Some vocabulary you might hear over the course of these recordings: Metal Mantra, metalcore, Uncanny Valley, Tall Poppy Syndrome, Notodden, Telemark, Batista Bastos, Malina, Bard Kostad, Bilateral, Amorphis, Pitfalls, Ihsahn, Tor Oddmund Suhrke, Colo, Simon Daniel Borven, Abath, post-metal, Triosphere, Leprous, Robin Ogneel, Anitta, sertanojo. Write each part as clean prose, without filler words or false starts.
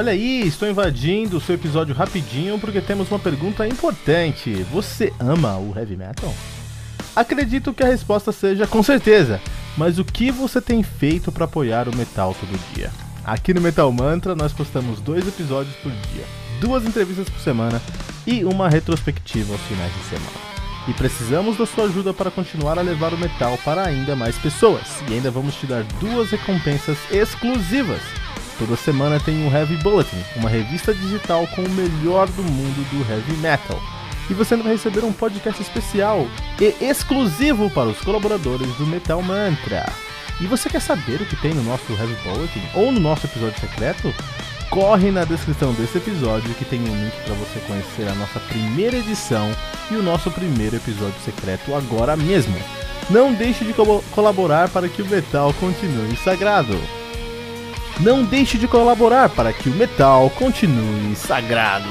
Olha aí, estou invadindo o seu episódio rapidinho porque temos uma pergunta importante. Você ama o heavy metal? Acredito que a resposta seja com certeza, mas o que você tem feito para apoiar o metal todo dia? Aqui no Metal Mantra nós postamos 2 episódios por dia, 2 entrevistas por semana e uma retrospectiva aos finais de semana. E precisamos da sua ajuda para continuar a levar o metal para ainda mais pessoas. E ainda vamos te dar 2 recompensas exclusivas. Toda semana tem o Heavy Bulletin, uma revista digital com o melhor do mundo do heavy metal. E você vai receber um podcast especial e exclusivo para os colaboradores do Metal Mantra. E você quer saber o que tem no nosso Heavy Bulletin ou no nosso episódio secreto? Corre na descrição desse episódio que tem um link para você conhecer a nossa primeira edição e o nosso primeiro episódio secreto agora mesmo. Não deixe de colaborar para que o metal continue sagrado. Não deixe de colaborar para que o metal continue sagrado.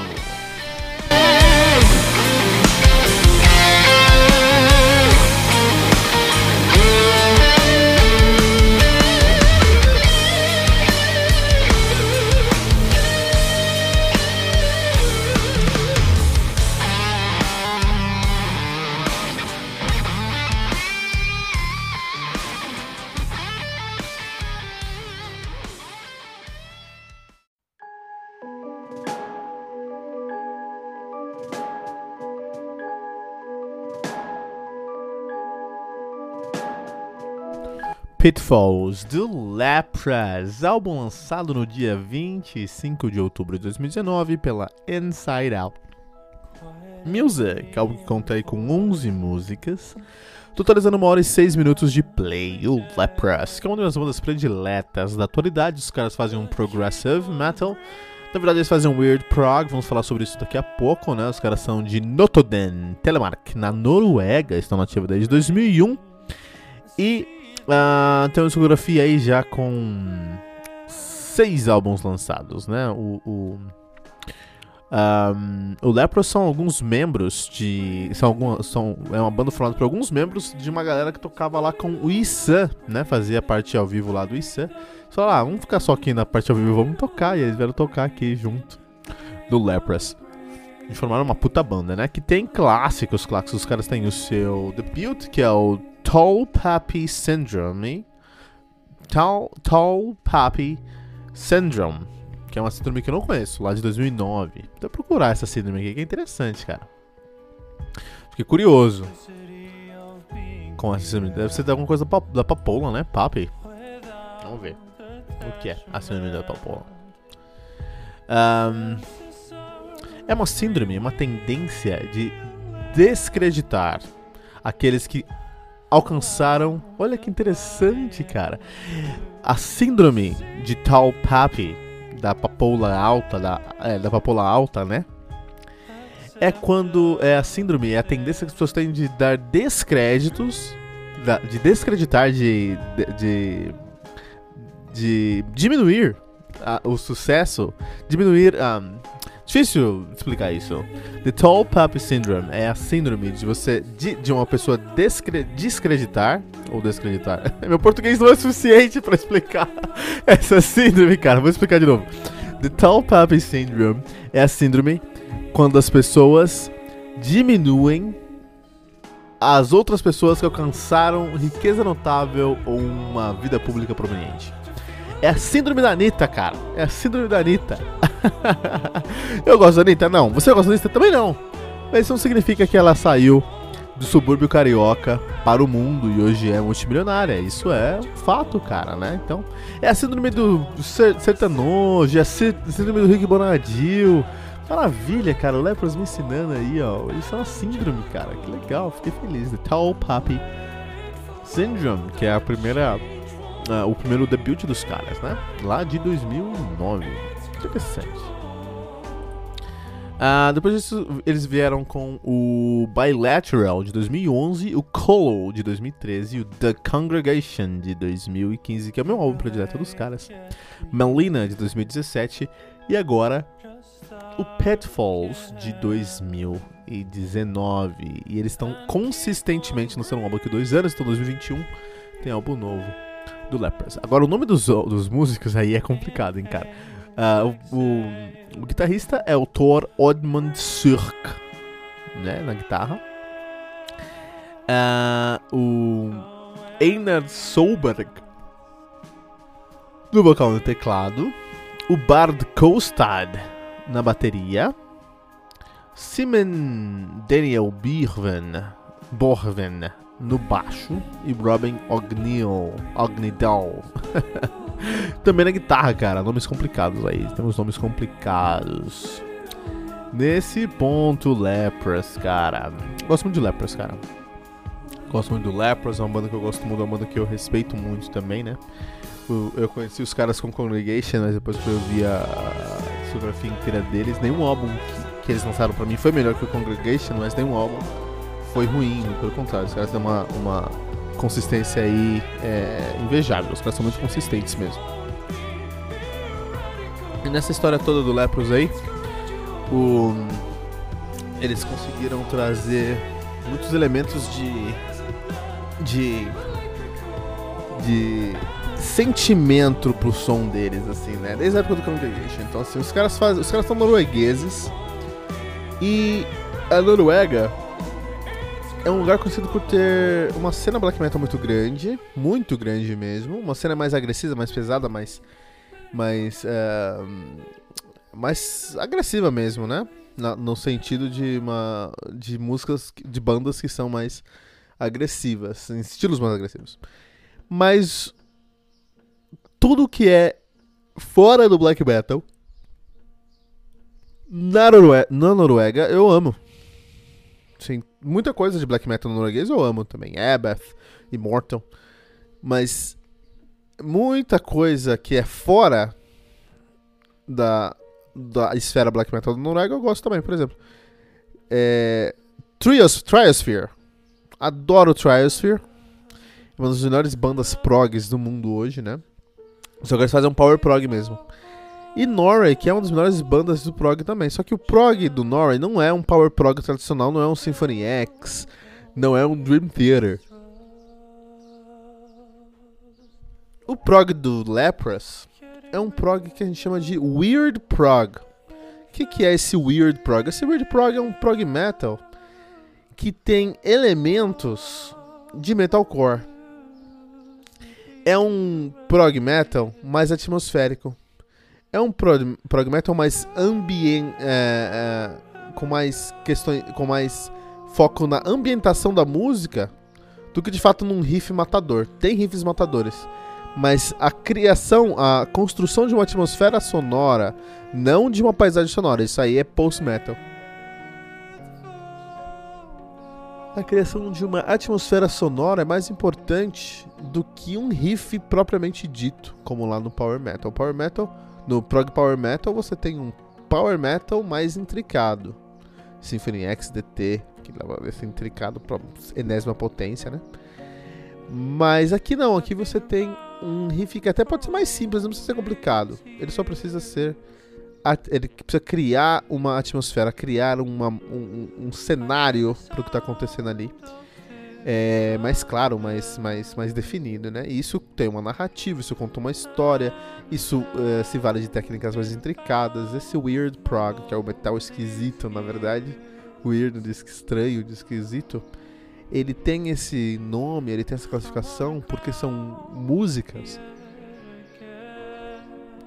Pitfalls, do Leprous, álbum lançado no dia 25 de outubro de 2019 pela Inside Out Music, álbum que conta aí com 11 músicas, totalizando 1 hora e 6 minutos de play. O Leprous, que é uma das bandas prediletas da atualidade. Os caras fazem um progressive metal, na verdade eles fazem um weird prog, vamos falar sobre isso daqui a pouco, né? Os caras são de Notodden, Telemark, na Noruega, estão nativos desde 2001 e... tem uma discografia aí já com 6 álbuns lançados, né? O Leprous são alguns membros de... é uma banda formada por alguns membros de uma galera que tocava lá com o Ihsahn, né? Fazia parte ao vivo lá do Ihsahn. Só lá, vamos ficar só aqui na parte ao vivo, vamos tocar. E eles vieram tocar aqui junto do Leprous. E formaram uma puta banda, né? Que tem clássicos, os caras têm o seu debut, que é o Tall Poppy Syndrome, Tall Poppy Syndrome, que é uma síndrome que eu não conheço, lá de 2009. Vou procurar essa síndrome aqui, que é interessante, cara. Fiquei curioso com essa síndrome. Deve ser de alguma coisa da papoula, né? Poppy. Vamos ver o que é a síndrome da papoula. É uma síndrome, uma tendência de descreditar aqueles que alcançaram, olha que interessante, cara, a síndrome de Tall Poppy, da papoula alta, da papoula alta, né? É quando a síndrome é a tendência que as pessoas têm de dar descréditos, de descreditar, de diminuir o sucesso, diminuir a... Difícil explicar isso. The Tall Poppy Syndrome é a síndrome de você, de uma pessoa descreditar, ou descreditar. Meu português não é suficiente pra explicar essa síndrome, cara. Vou explicar de novo. The Tall Poppy Syndrome é a síndrome quando as pessoas diminuem as outras pessoas que alcançaram riqueza notável ou uma vida pública prominente. É a síndrome da Anitta, cara. É a síndrome da Anitta. Eu gosto da Anitta? Não. Você gosta da Anitta? Também não. Mas isso não significa que ela saiu do subúrbio carioca para o mundo e hoje é multimilionária. Isso é um fato, cara, né? Então, é a síndrome do sertanojo, é a síndrome do Rick Bonadil. Maravilha, cara, o Leprous me ensinando aí, ó. Isso é uma síndrome, cara, que legal, fiquei feliz. The Tall Poppy Syndrome, que é a primeira, o primeiro debut dos caras, né? Lá de 2009. Interessante. Depois disso, eles vieram com o Bilateral de 2011, o Colo de 2013 e o The Congregation de 2015, que é o meu álbum predileto dos caras, Malina de 2017 e agora o Pitfalls de 2019. E eles estão consistentemente no seu álbum aqui 2 anos, então 2021 tem álbum novo do Leprous. Agora o nome dos músicos aí é complicado, hein, cara. O guitarrista é o Tor Oddmund Suhrke, né, na guitarra. O Einar Solberg no vocal e no teclado. O Bard Kostad na bateria. Simon Daniel Borven no baixo. E Robin Ogneel também na guitarra, cara. Nomes complicados aí. Temos nomes complicados. Nesse ponto, Leprous, cara. Gosto muito de Leprous, cara. Gosto muito do Leprous. É uma banda que eu gosto muito. É uma banda que eu respeito muito também, né? Eu conheci os caras com Congregation, mas depois que eu vi a discografia inteira deles, nenhum álbum que eles lançaram pra mim foi melhor que o Congregation, mas nenhum álbum foi ruim. Pelo contrário, os caras têm uma consistência aí invejável, os caras são muito consistentes mesmo. E nessa história toda do Leprous aí, eles conseguiram trazer muitos elementos de sentimento pro som deles, assim, né? Desde a época do Congregation. Então, assim, os caras são noruegueses e a Noruega é um lugar conhecido por ter uma cena black metal muito grande mesmo. Uma cena mais agressiva, mais pesada, mais agressiva mesmo, né? No sentido de músicas, de bandas que são mais agressivas, em estilos mais agressivos. Mas tudo que é fora do black metal na Noruega eu amo. Sim, muita coisa de black metal norueguês eu amo também. Abath, Immortal. Mas muita coisa que é fora da esfera black metal da Noruega eu gosto também, por exemplo. Triosphere. Adoro Triosphere. Uma das melhores bandas progs do mundo hoje, né? Só que eles fazem um power prog mesmo. E Norway, que é uma das melhores bandas do prog também. Só que o prog do Norway não é um power prog tradicional, não é um Symphony X, não é um Dream Theater. O prog do Leprous é um prog que a gente chama de Weird Prog. O que é esse Weird Prog? Esse Weird Prog é um prog metal que tem elementos de metalcore. É um prog metal mais atmosférico. É um prog metal mais ambiente, com mais foco na ambientação da música do que de fato num riff matador. Tem riffs matadores, mas a construção de uma atmosfera sonora, não de uma paisagem sonora. Isso aí é post-metal. A criação de uma atmosfera sonora é mais importante do que um riff propriamente dito, como lá no power metal. No prog power metal você tem um power metal mais intricado. Symphony X, DT, que leva esse intricado para enésima potência, né? Mas aqui não, aqui você tem um riff que até pode ser mais simples, não precisa ser complicado. Ele só precisa ser... Ele precisa criar uma atmosfera, criar um cenário para o que está acontecendo ali. Mais claro, mais definido, né? E isso tem uma narrativa, isso conta uma história, isso se vale de técnicas mais intricadas. Esse Weird Prog, que é o metal esquisito, na verdade, weird, diz que estranho, diz que esquisito, ele tem esse nome, ele tem essa classificação porque são músicas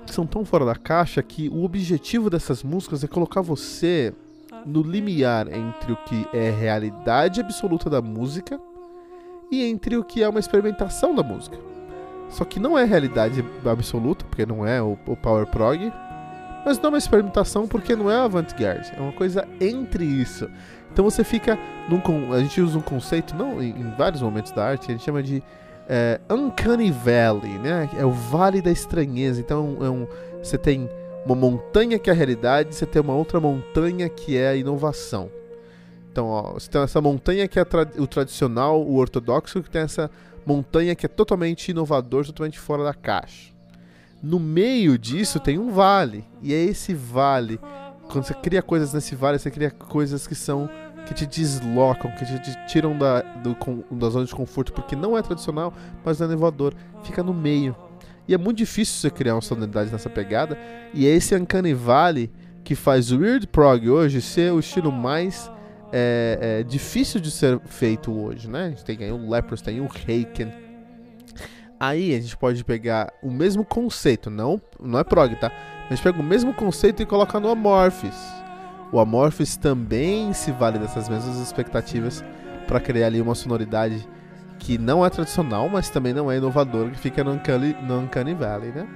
que são tão fora da caixa que o objetivo dessas músicas é colocar você no limiar entre o que é realidade absoluta da música e entre o que é uma experimentação da música. Só que não é realidade absoluta, porque não é o power prog, mas não é uma experimentação porque não é avant-garde, é uma coisa entre isso. Então você fica, a gente usa um conceito em vários momentos da arte, a gente chama de Uncanny Valley, né? É o vale da estranheza. Então você tem uma montanha que é a realidade, você tem uma outra montanha que é a inovação. Então, ó, você tem essa montanha que é o tradicional, o ortodoxo, que tem essa montanha que é totalmente inovador, totalmente fora da caixa. No meio disso tem um vale, e é esse vale, quando você cria coisas nesse vale, você cria coisas que te deslocam, que te tiram da zona de conforto, porque não é tradicional, mas não é inovador, fica no meio. E é muito difícil você criar uma sonoridade nessa pegada, e é esse Uncanny Valley que faz o Weird Prog hoje ser o estilo mais difícil de ser feito hoje, né? A gente tem aí o Leprous, tem o Haken. Aí a gente pode pegar o mesmo conceito, não é prog, tá? A gente pega o mesmo conceito e coloca no Amorphis. O Amorphis também se vale dessas mesmas expectativas para criar ali uma sonoridade que não é tradicional, mas também não é inovador, que fica no Uncanny Valley, né?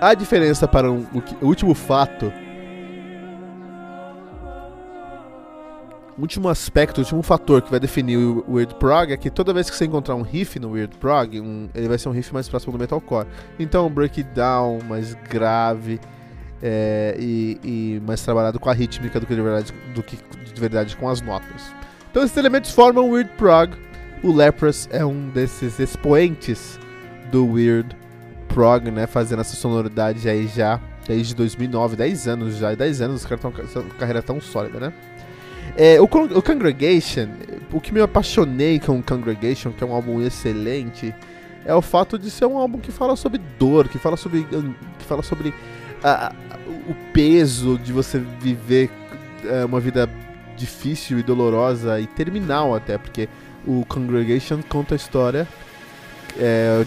A diferença para o último fato, último aspecto, último fator que vai definir o Weird Prog é que toda vez que você encontrar um riff no Weird Prog, ele vai ser um riff mais próximo do metalcore. Então, um breakdown mais grave e mais trabalhado com a rítmica do que de verdade com as notas. Então, esses elementos formam o Weird Prog. O Leprous é um desses expoentes do Weird Prog, né? Fazendo essa sonoridade aí já desde 2009, 10 anos já. E 10 anos os caras estão com a carreira tão sólida, né? O Congregation, o que me apaixonei com o Congregation, que é um álbum excelente, é o fato de ser um álbum que fala sobre dor, que fala sobre o peso de você viver uma vida difícil e dolorosa e terminal até, porque o Congregation conta a história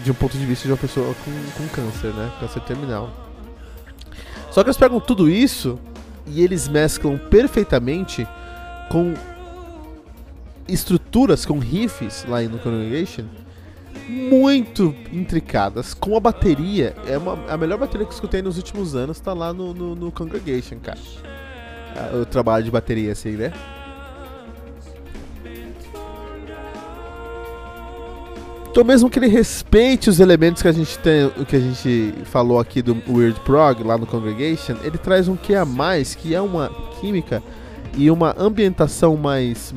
de um ponto de vista de uma pessoa com câncer, né? Câncer terminal. Só que eles pegam tudo isso e eles mesclam perfeitamente com estruturas, com riffs lá no Congregation, muito intricadas, com a bateria. A melhor bateria que eu escutei nos últimos anos tá lá no Congregation, cara. O trabalho de bateria, assim, né? Então, mesmo que ele respeite os elementos que a gente falou aqui do Weird Prog, lá no Congregation, ele traz um quê a mais, que é uma química e uma ambientação mais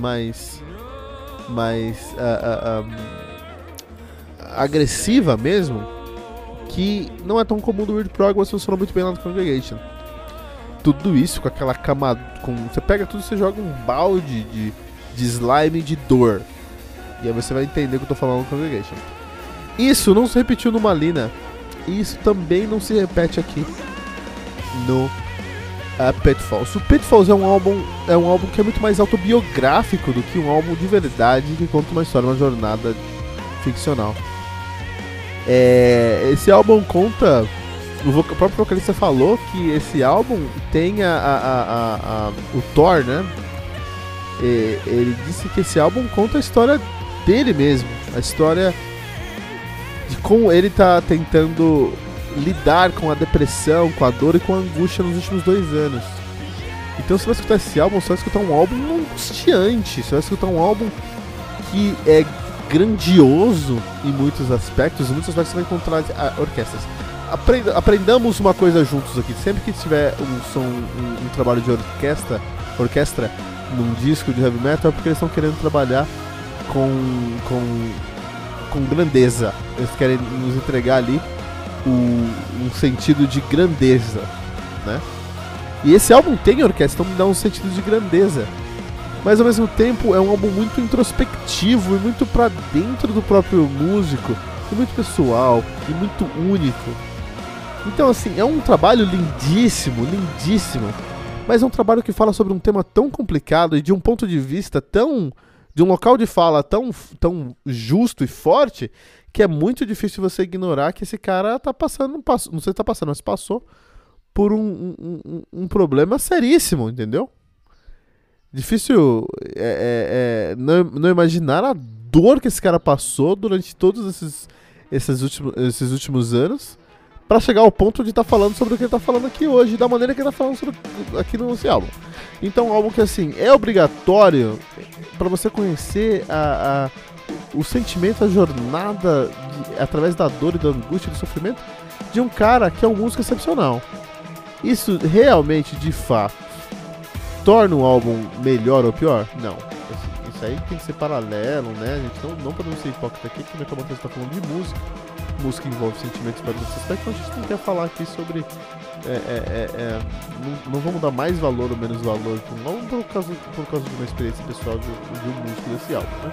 agressiva mesmo, que não é tão comum do Weird Prog, mas funciona muito bem lá no Congregation. Tudo isso com aquela camada, você pega tudo e você joga um balde de slime de dor. E aí você vai entender o que eu tô falando no Congregation. Isso não se repetiu no Malina. E isso também não se repete aqui no Pitfalls. O Pitfalls é um álbum que é muito mais autobiográfico do que um álbum de verdade que conta uma história, uma jornada ficcional. Esse álbum conta... O próprio vocalista falou que esse álbum tem o Tor, né? Ele disse que esse álbum conta a história dele mesmo, a história de como ele tá tentando lidar com a depressão, com a dor e com a angústia nos últimos 2 anos. Então você vai escutar esse álbum, você vai escutar um álbum angustiante, você vai escutar um álbum que é grandioso em muitos aspectos. Em muitos aspectos você vai encontrar orquestras. Aprendamos uma coisa juntos aqui, sempre que tiver um trabalho de orquestra num disco de heavy metal, é porque eles estão querendo trabalhar com grandeza. Eles querem nos entregar ali um sentido de grandeza, né? E esse álbum tem orquestra, então me dá um sentido de grandeza. Mas ao mesmo tempo é um álbum muito introspectivo e muito pra dentro do próprio músico, e muito pessoal, e muito único. Então assim, é um trabalho lindíssimo, lindíssimo. Mas é um trabalho que fala sobre um tema tão complicado e de um ponto de vista tão... de um local de fala tão justo e forte, que é muito difícil você ignorar que esse cara tá passando... não sei se tá passando, mas passou por um problema seríssimo, entendeu? Difícil não imaginar a dor que esse cara passou durante todos esses últimos anos pra chegar ao ponto de estar falando sobre o que ele tá falando aqui hoje, da maneira que ele tá falando sobre aqui no nosso álbum. Então, algo que assim é obrigatório pra você conhecer o sentimento, a jornada através da dor e da angústia, do sofrimento de um cara que é um músico excepcional. Isso realmente, de fato, torna o álbum melhor ou pior? Não. Isso aí tem que ser paralelo, né? A gente não podemos ser hipócrita aqui, porque o Metal Mantra está falando de música. Música envolve sentimentos para outros aspectos, então a gente não quer falar aqui sobre... não vamos dar mais valor ou menos valor para um álbum por causa de uma experiência pessoal de um músico desse álbum, né?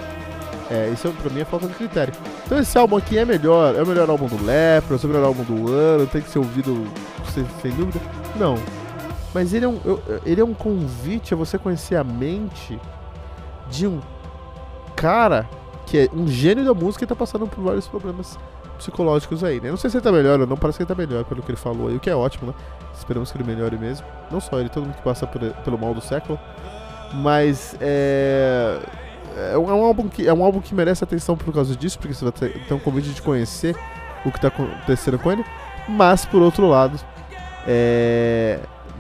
Isso pra mim é falta de critério. Então esse álbum aqui é o melhor álbum do Leprous, é o melhor álbum do ano, tem que ser ouvido sem dúvida. Não. Mas ele é um convite a você conhecer a mente de um cara que é um gênio da música e tá passando por vários problemas psicológicos aí, né? Não sei se ele tá melhor ou não, parece que ele tá melhor pelo que ele falou aí, o que é ótimo, né? Esperamos que ele melhore mesmo. Não só ele, todo mundo que passa pelo mal do século. Mas é um álbum que merece atenção por causa disso, porque você vai ter um convite de conhecer o que tá acontecendo com ele. Mas, por outro lado,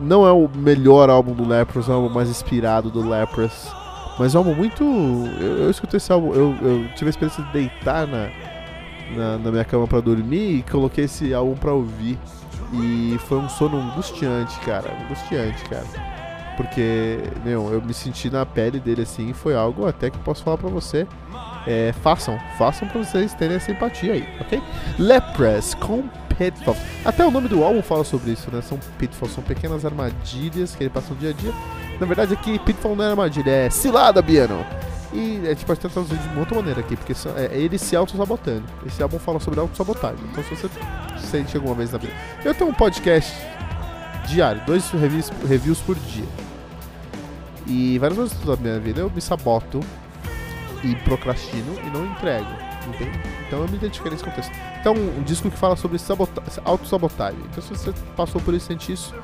não é o melhor álbum do Leprous, é o álbum mais inspirado do Leprous, mas é um álbum muito... Eu escutei esse álbum, eu tive a experiência de deitar na minha cama pra dormir e coloquei esse álbum pra ouvir. E foi um sono angustiante, cara. Porque, meu, eu me senti na pele dele, assim, e foi algo até que eu posso falar pra você. Façam pra vocês terem essa empatia aí, ok? Leprous com Pitfalls. Até o nome do álbum fala sobre isso, né? São Pitfalls, são pequenas armadilhas que ele passa no dia a dia. Na verdade aqui, Pitfall não é armadilha, é cilada, Biano! E a gente pode tentar usar de uma outra maneira aqui, porque é ele se auto-sabotando. Esse álbum fala sobre auto-sabotagem, então se você sente alguma vez na vida... Eu tenho um podcast diário, 2 reviews por dia. E várias vezes da minha vida eu me saboto e procrastino e não entrego, entende? Então eu me identifiquei nesse contexto. Então um disco que fala sobre auto-sabotagem. Então se você passou por isso, sente isso,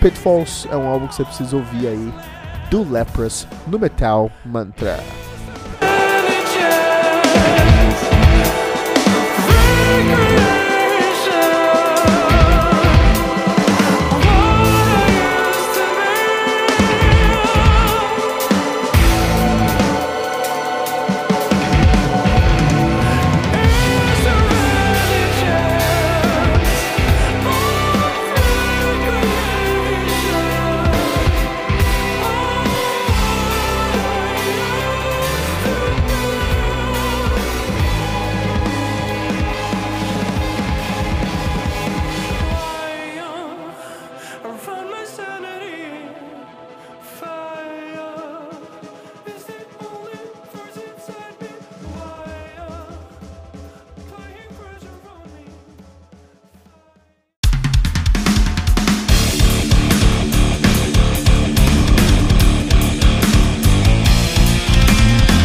Pitfalls é um álbum que você precisa ouvir aí, do Leprous, no Metal Mantra.